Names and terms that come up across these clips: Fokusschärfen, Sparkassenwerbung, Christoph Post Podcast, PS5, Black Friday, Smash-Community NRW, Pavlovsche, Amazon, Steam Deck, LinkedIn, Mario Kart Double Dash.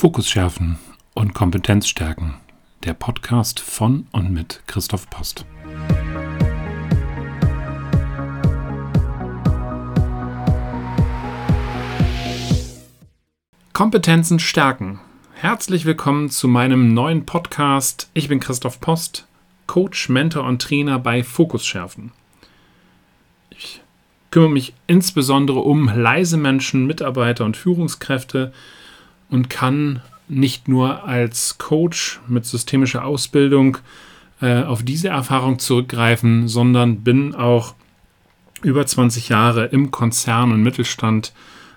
Fokus schärfen und Kompetenz stärken. Der Podcast von und mit Christoph Post. Kompetenzen stärken. Herzlich willkommen zu meinem neuen Podcast. Ich bin Christoph Post, Coach, Mentor und Trainer bei Fokusschärfen. Ich kümmere mich insbesondere um leise Menschen, Mitarbeiter und Führungskräfte und kann nicht nur als Coach mit systemischer Ausbildung auf diese Erfahrung zurückgreifen, sondern bin auch über 20 Jahre im Konzern und Mittelstand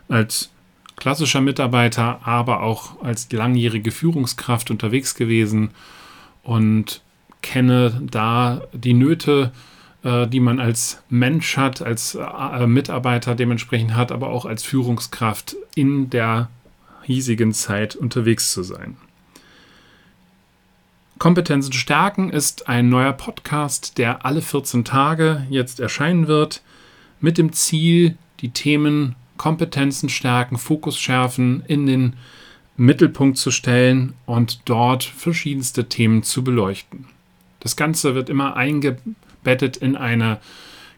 als klassischer Mitarbeiter, aber auch als langjährige Führungskraft unterwegs gewesen und kenne da die Nöte, die man als Mensch hat, als Mitarbeiter dementsprechend hat, aber auch als Führungskraft in der hiesigen Zeit unterwegs zu sein. Kompetenzen stärken ist ein neuer Podcast, der alle 14 Tage jetzt erscheinen wird, mit dem Ziel, die Themen Kompetenzen stärken, Fokus schärfen, in den Mittelpunkt zu stellen und dort verschiedenste Themen zu beleuchten. Das Ganze wird immer eingebettet in eine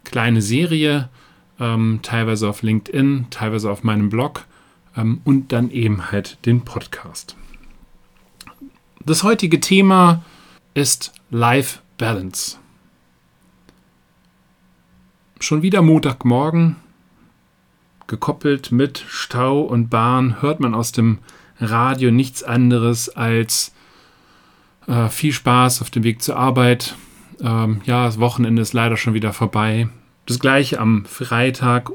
kleine Serie, teilweise auf LinkedIn, teilweise auf meinem Blog, und dann eben halt den Podcast. Das heutige Thema ist Life Balance. Schon wieder Montagmorgen, gekoppelt mit Stau und Bahn, hört man aus dem Radio nichts anderes als viel Spaß auf dem Weg zur Arbeit. Das Wochenende ist leider schon wieder vorbei. Das gleiche am Freitag.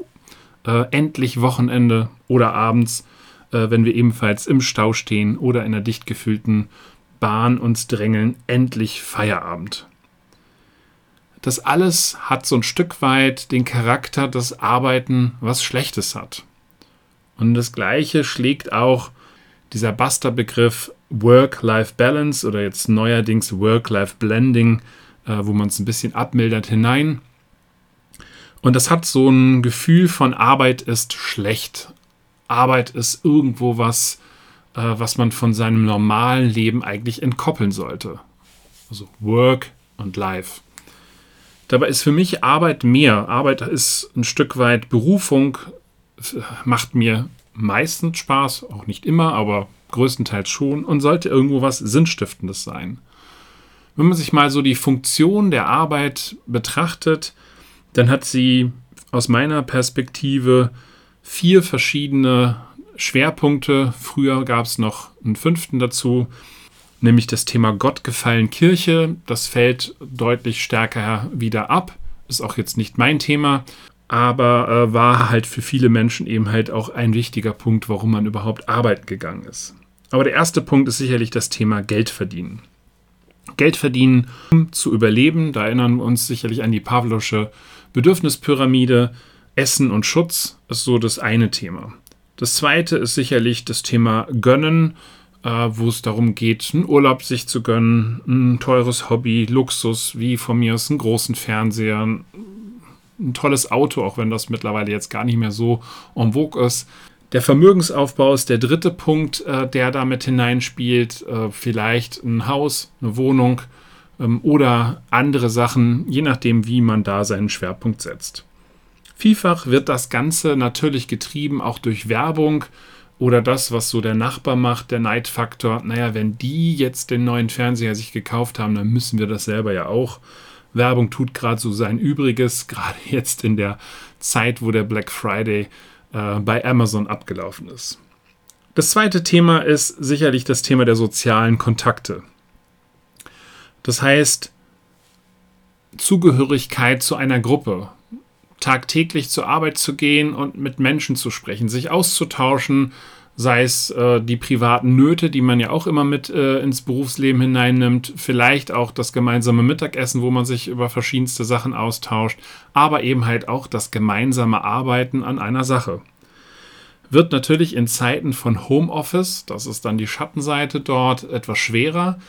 Endlich Wochenende oder abends, wenn wir ebenfalls im Stau stehen oder in der dicht gefüllten Bahn uns drängeln, endlich Feierabend. Das alles hat so ein Stück weit den Charakter, dass Arbeiten was Schlechtes hat. Und das Gleiche schlägt auch dieser Buster-Begriff Work-Life-Balance oder jetzt neuerdings Work-Life-Blending, wo man es ein bisschen abmildert, hinein. Und das hat so ein Gefühl von Arbeit ist schlecht. Arbeit ist irgendwo was, was man von seinem normalen Leben eigentlich entkoppeln sollte. Also Work und Life. Dabei ist für mich Arbeit mehr. Arbeit ist ein Stück weit Berufung, macht mir meistens Spaß, auch nicht immer, aber größtenteils schon und sollte irgendwo was Sinnstiftendes sein. Wenn man sich mal so die Funktion der Arbeit betrachtet, dann hat sie aus meiner Perspektive 4 verschiedene Schwerpunkte. Früher gab es noch einen 5. dazu, nämlich das Thema Gottgefallen Kirche. Das fällt deutlich stärker wieder ab. Ist auch jetzt nicht mein Thema, aber war halt für viele Menschen eben halt auch ein wichtiger Punkt, warum man überhaupt arbeiten gegangen ist. Aber der erste Punkt ist sicherlich das Thema Geld verdienen. Geld verdienen, um zu überleben. Da erinnern wir uns sicherlich an die Pavlovsche Bedürfnispyramide. Essen und Schutz ist so das eine Thema. Das zweite ist sicherlich das Thema Gönnen, wo es darum geht, einen Urlaub sich zu gönnen, ein teures Hobby, Luxus, wie von mir aus einen großen Fernseher, ein tolles Auto, auch wenn das mittlerweile jetzt gar nicht mehr so en vogue ist. Der Vermögensaufbau ist der dritte Punkt, der damit hineinspielt. Vielleicht ein Haus, eine Wohnung oder andere Sachen, je nachdem, wie man da seinen Schwerpunkt setzt. Vielfach wird das Ganze natürlich getrieben, auch durch Werbung oder das, was so der Nachbar macht, der Neidfaktor. Wenn die jetzt den neuen Fernseher sich gekauft haben, dann müssen wir das selber ja auch. Werbung tut gerade so sein Übriges, gerade jetzt in der Zeit, wo der Black Friday bei Amazon abgelaufen ist. Das zweite Thema ist sicherlich das Thema der sozialen Kontakte. Das heißt, Zugehörigkeit zu einer Gruppe, tagtäglich zur Arbeit zu gehen und mit Menschen zu sprechen, sich auszutauschen, sei es die privaten Nöte, die man ja auch immer mit ins Berufsleben hineinnimmt, vielleicht auch das gemeinsame Mittagessen, wo man sich über verschiedenste Sachen austauscht, aber eben halt auch das gemeinsame Arbeiten an einer Sache. Wird natürlich in Zeiten von Homeoffice, das ist dann die Schattenseite dort, etwas schwerer.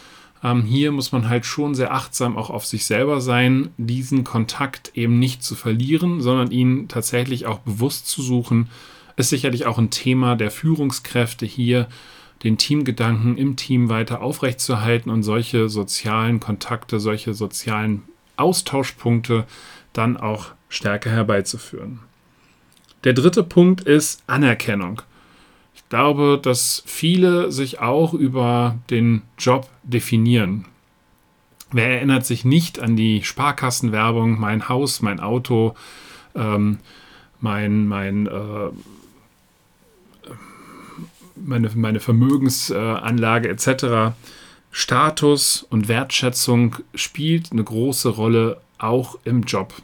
Hier muss man halt schon sehr achtsam auch auf sich selber sein, diesen Kontakt eben nicht zu verlieren, sondern ihn tatsächlich auch bewusst zu suchen. Ist sicherlich auch ein Thema der Führungskräfte hier, den Teamgedanken im Team weiter aufrechtzuerhalten und solche sozialen Kontakte, solche sozialen Austauschpunkte dann auch stärker herbeizuführen. Der dritte Punkt ist Anerkennung. Ich glaube, dass viele sich auch über den Job definieren. Wer erinnert sich nicht an die Sparkassenwerbung, mein Haus, mein Auto, meine Vermögensanlage etc. Status und Wertschätzung spielt eine große Rolle auch im Job.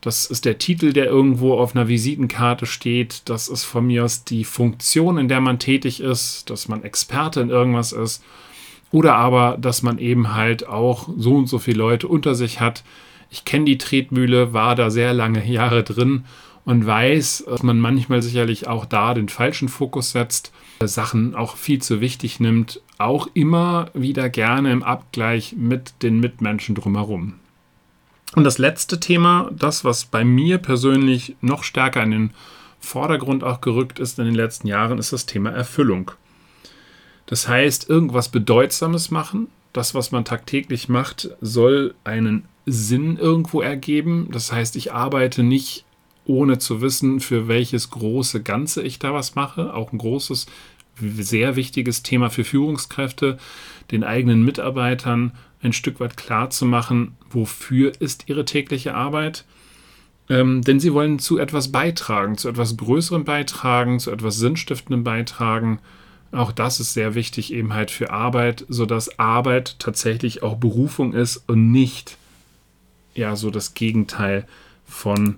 Das ist der Titel, der irgendwo auf einer Visitenkarte steht. Das ist von mir aus die Funktion, in der man tätig ist, dass man Experte in irgendwas ist. Oder aber, dass man eben halt auch so und so viele Leute unter sich hat. Ich kenne die Tretmühle, war da sehr lange Jahre drin und weiß, dass man manchmal sicherlich auch da den falschen Fokus setzt, Sachen auch viel zu wichtig nimmt, auch immer wieder gerne im Abgleich mit den Mitmenschen drumherum. Und das letzte Thema, das, was bei mir persönlich noch stärker in den Vordergrund auch gerückt ist in den letzten Jahren, ist das Thema Erfüllung. Das heißt, irgendwas Bedeutsames machen. Das, was man tagtäglich macht, soll einen Sinn irgendwo ergeben. Das heißt, ich arbeite nicht, ohne zu wissen, für welches große Ganze ich da was mache. Auch ein großes, sehr wichtiges Thema für Führungskräfte, den eigenen Mitarbeitern ein Stück weit klar zu machen, wofür ist ihre tägliche Arbeit. Denn sie wollen zu etwas beitragen, zu etwas Größerem beitragen, zu etwas Sinnstiftendem beitragen. Auch das ist sehr wichtig eben halt für Arbeit, sodass Arbeit tatsächlich auch Berufung ist und nicht ja so das Gegenteil von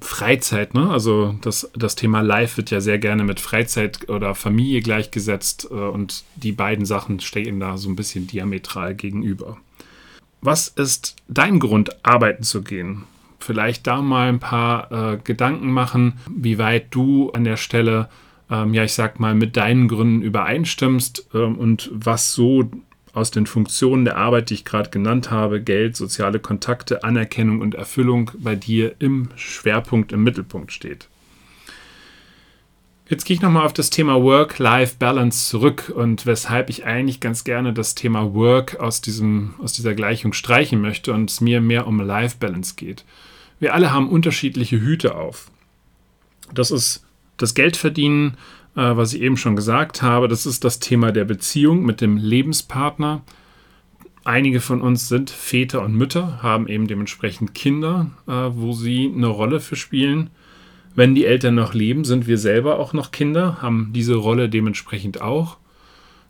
Freizeit. Ne? Also das Thema Life wird ja sehr gerne mit Freizeit oder Familie gleichgesetzt und die beiden Sachen stehen da so ein bisschen diametral gegenüber. Was ist dein Grund, arbeiten zu gehen? Vielleicht da mal ein paar Gedanken machen, wie weit du an der Stelle mit deinen Gründen übereinstimmst und was so aus den Funktionen der Arbeit, die ich gerade genannt habe, Geld, soziale Kontakte, Anerkennung und Erfüllung bei dir im Schwerpunkt, im Mittelpunkt steht. Jetzt gehe ich nochmal auf das Thema Work-Life-Balance zurück und weshalb ich eigentlich ganz gerne das Thema Work aus dieser Gleichung streichen möchte und es mir mehr um Life-Balance geht. Wir alle haben unterschiedliche Hüte auf. Das ist das Geld verdienen, was ich eben schon gesagt habe, das ist das Thema der Beziehung mit dem Lebenspartner. Einige von uns sind Väter und Mütter, haben eben dementsprechend Kinder, wo sie eine Rolle für spielen. Wenn die Eltern noch leben, sind wir selber auch noch Kinder, haben diese Rolle dementsprechend auch.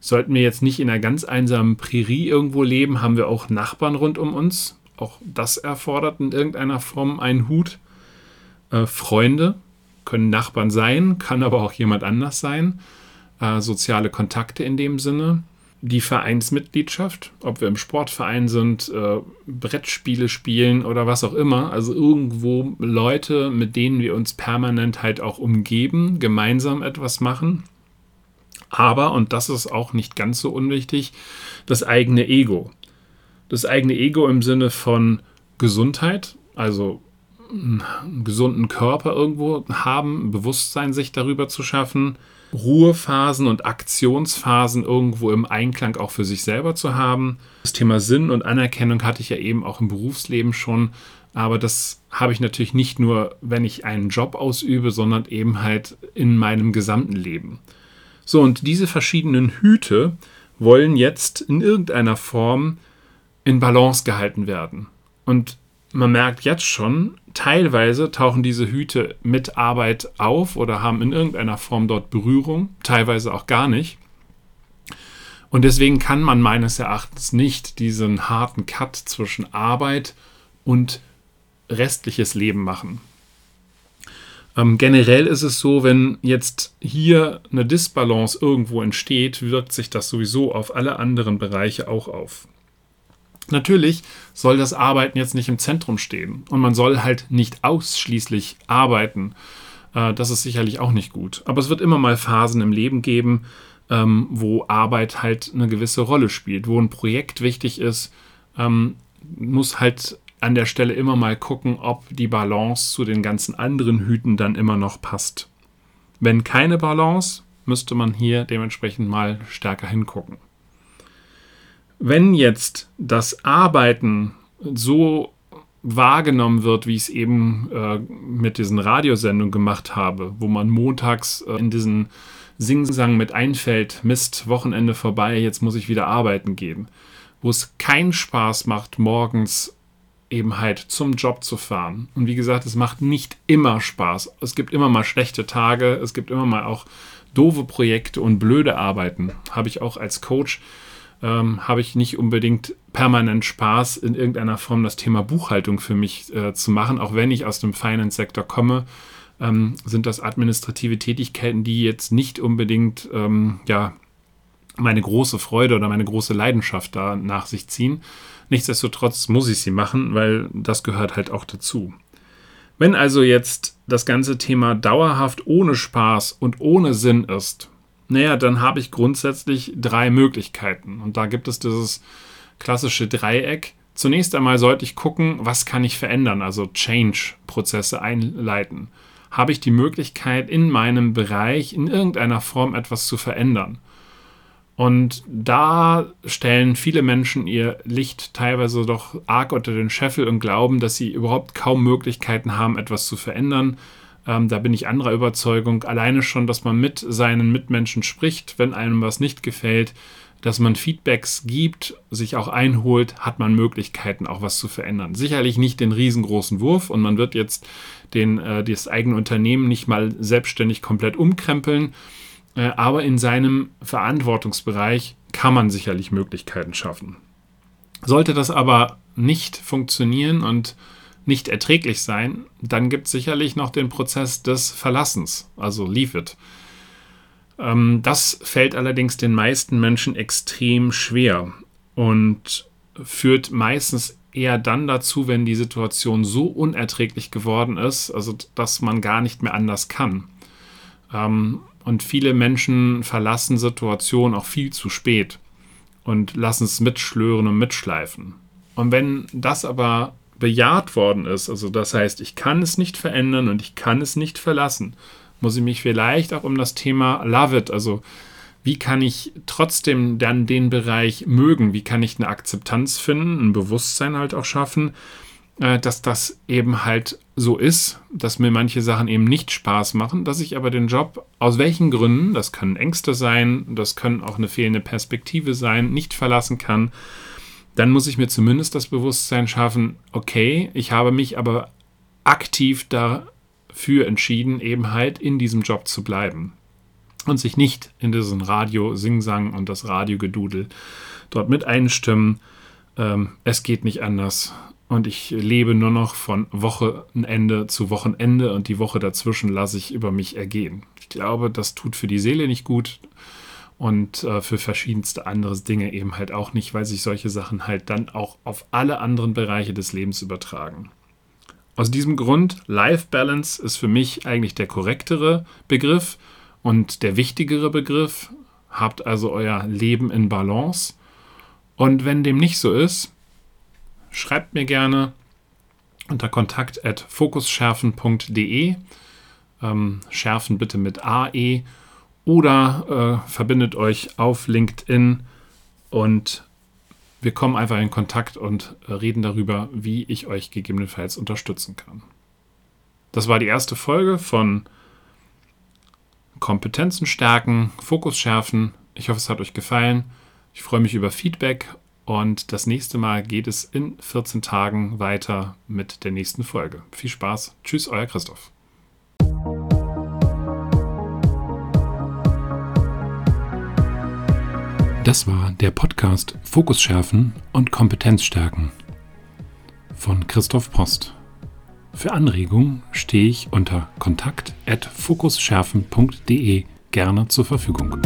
Sollten wir jetzt nicht in einer ganz einsamen Prärie irgendwo leben, haben wir auch Nachbarn rund um uns. Auch das erfordert in irgendeiner Form einen Hut. Freunde. Können Nachbarn sein, kann aber auch jemand anders sein. Soziale Kontakte in dem Sinne. Die Vereinsmitgliedschaft, ob wir im Sportverein sind, Brettspiele spielen oder was auch immer. Also irgendwo Leute, mit denen wir uns permanent halt auch umgeben, gemeinsam etwas machen. Aber, und das ist auch nicht ganz so unwichtig, das eigene Ego. Das eigene Ego im Sinne von Gesundheit, also einen gesunden Körper irgendwo haben, Bewusstsein sich darüber zu schaffen, Ruhephasen und Aktionsphasen irgendwo im Einklang auch für sich selber zu haben. Das Thema Sinn und Anerkennung hatte ich ja eben auch im Berufsleben schon, aber das habe ich natürlich nicht nur, wenn ich einen Job ausübe, sondern eben halt in meinem gesamten Leben. So, und diese verschiedenen Hüte wollen jetzt in irgendeiner Form in Balance gehalten werden. Und man merkt jetzt schon, teilweise tauchen diese Hüte mit Arbeit auf oder haben in irgendeiner Form dort Berührung, teilweise auch gar nicht. Und deswegen kann man meines Erachtens nicht diesen harten Cut zwischen Arbeit und restliches Leben machen. Generell ist es so, wenn jetzt hier eine Disbalance irgendwo entsteht, wirkt sich das sowieso auf alle anderen Bereiche auch auf. Natürlich soll das Arbeiten jetzt nicht im Zentrum stehen und man soll halt nicht ausschließlich arbeiten. Das ist sicherlich auch nicht gut. Aber es wird immer mal Phasen im Leben geben, wo Arbeit halt eine gewisse Rolle spielt, wo ein Projekt wichtig ist, muss halt an der Stelle immer mal gucken, ob die Balance zu den ganzen anderen Hüten dann immer noch passt. Wenn keine Balance müsste man hier dementsprechend mal stärker hingucken. Wenn jetzt das Arbeiten so wahrgenommen wird, wie ich es eben mit diesen Radiosendungen gemacht habe, wo man montags in diesen Singsang mit einfällt, Mist, Wochenende vorbei, jetzt muss ich wieder arbeiten gehen, wo es keinen Spaß macht, morgens eben halt zum Job zu fahren. Und wie gesagt, es macht nicht immer Spaß. Es gibt immer mal schlechte Tage, es gibt immer mal auch doofe Projekte und blöde Arbeiten. Habe ich auch als Coach, habe ich nicht unbedingt permanent Spaß, in irgendeiner Form das Thema Buchhaltung für mich zu machen. Auch wenn ich aus dem Finance-Sektor komme, sind das administrative Tätigkeiten, die jetzt nicht unbedingt meine große Freude oder meine große Leidenschaft da nach sich ziehen. Nichtsdestotrotz muss ich sie machen, weil das gehört halt auch dazu. Wenn also jetzt das ganze Thema dauerhaft ohne Spaß und ohne Sinn ist, naja, dann habe ich grundsätzlich drei Möglichkeiten. Und da gibt es dieses klassische Dreieck. Zunächst einmal sollte ich gucken, was kann ich verändern, also Change-Prozesse einleiten. Habe ich die Möglichkeit, in meinem Bereich in irgendeiner Form etwas zu verändern? Und da stellen viele Menschen ihr Licht teilweise doch arg unter den Scheffel und glauben, dass sie überhaupt kaum Möglichkeiten haben, etwas zu verändern. Da bin ich anderer Überzeugung. Alleine schon, dass man mit seinen Mitmenschen spricht, wenn einem was nicht gefällt, dass man Feedbacks gibt, sich auch einholt, hat man Möglichkeiten, auch was zu verändern. Sicherlich nicht den riesengroßen Wurf und man wird jetzt das eigene Unternehmen nicht mal selbstständig komplett umkrempeln, aber in seinem Verantwortungsbereich kann man sicherlich Möglichkeiten schaffen. Sollte das aber nicht funktionieren und nicht erträglich sein, dann gibt es sicherlich noch den Prozess des Verlassens, also Leave It. Das fällt allerdings den meisten Menschen extrem schwer und führt meistens eher dann dazu, wenn die Situation so unerträglich geworden ist, also dass man gar nicht mehr anders kann. Und viele Menschen verlassen Situationen auch viel zu spät und lassen es mitschlören und mitschleifen. Und wenn das aber bejaht worden ist, also das heißt, ich kann es nicht verändern und ich kann es nicht verlassen, muss ich mich vielleicht auch um das Thema Love It, also wie kann ich trotzdem dann den Bereich mögen, wie kann ich eine Akzeptanz finden, ein Bewusstsein halt auch schaffen, dass das eben halt so ist, dass mir manche Sachen eben nicht Spaß machen, dass ich aber den Job aus welchen Gründen, das können Ängste sein, das können auch eine fehlende Perspektive sein, nicht verlassen kann, dann muss ich mir zumindest das Bewusstsein schaffen, okay, ich habe mich aber aktiv dafür entschieden, eben halt in diesem Job zu bleiben und sich nicht in diesen Radio-Singsang und das Radiogedudel dort mit einstimmen. Es geht nicht anders und ich lebe nur noch von Wochenende zu Wochenende und die Woche dazwischen lasse ich über mich ergehen. Ich glaube, das tut für die Seele nicht gut und für verschiedenste andere Dinge eben halt auch nicht, weil sich solche Sachen halt dann auch auf alle anderen Bereiche des Lebens übertragen. Aus diesem Grund, Life Balance ist für mich eigentlich der korrektere Begriff und der wichtigere Begriff. Habt also euer Leben in Balance. Und wenn dem nicht so ist, schreibt mir gerne unter kontakt@fokusschärfen.de. Schärfen bitte mit AE oder verbindet euch auf LinkedIn und wir kommen einfach in Kontakt und reden darüber, wie ich euch gegebenenfalls unterstützen kann. Das war die erste Folge von Kompetenzen stärken, Fokus schärfen. Ich hoffe, es hat euch gefallen. Ich freue mich über Feedback und das nächste Mal geht es in 14 Tagen weiter mit der nächsten Folge. Viel Spaß. Tschüss, euer Christoph. Das war der Podcast Fokus schärfen und Kompetenz stärken von Christoph Post. Für Anregungen stehe ich unter kontakt@fokusschärfen.de gerne zur Verfügung.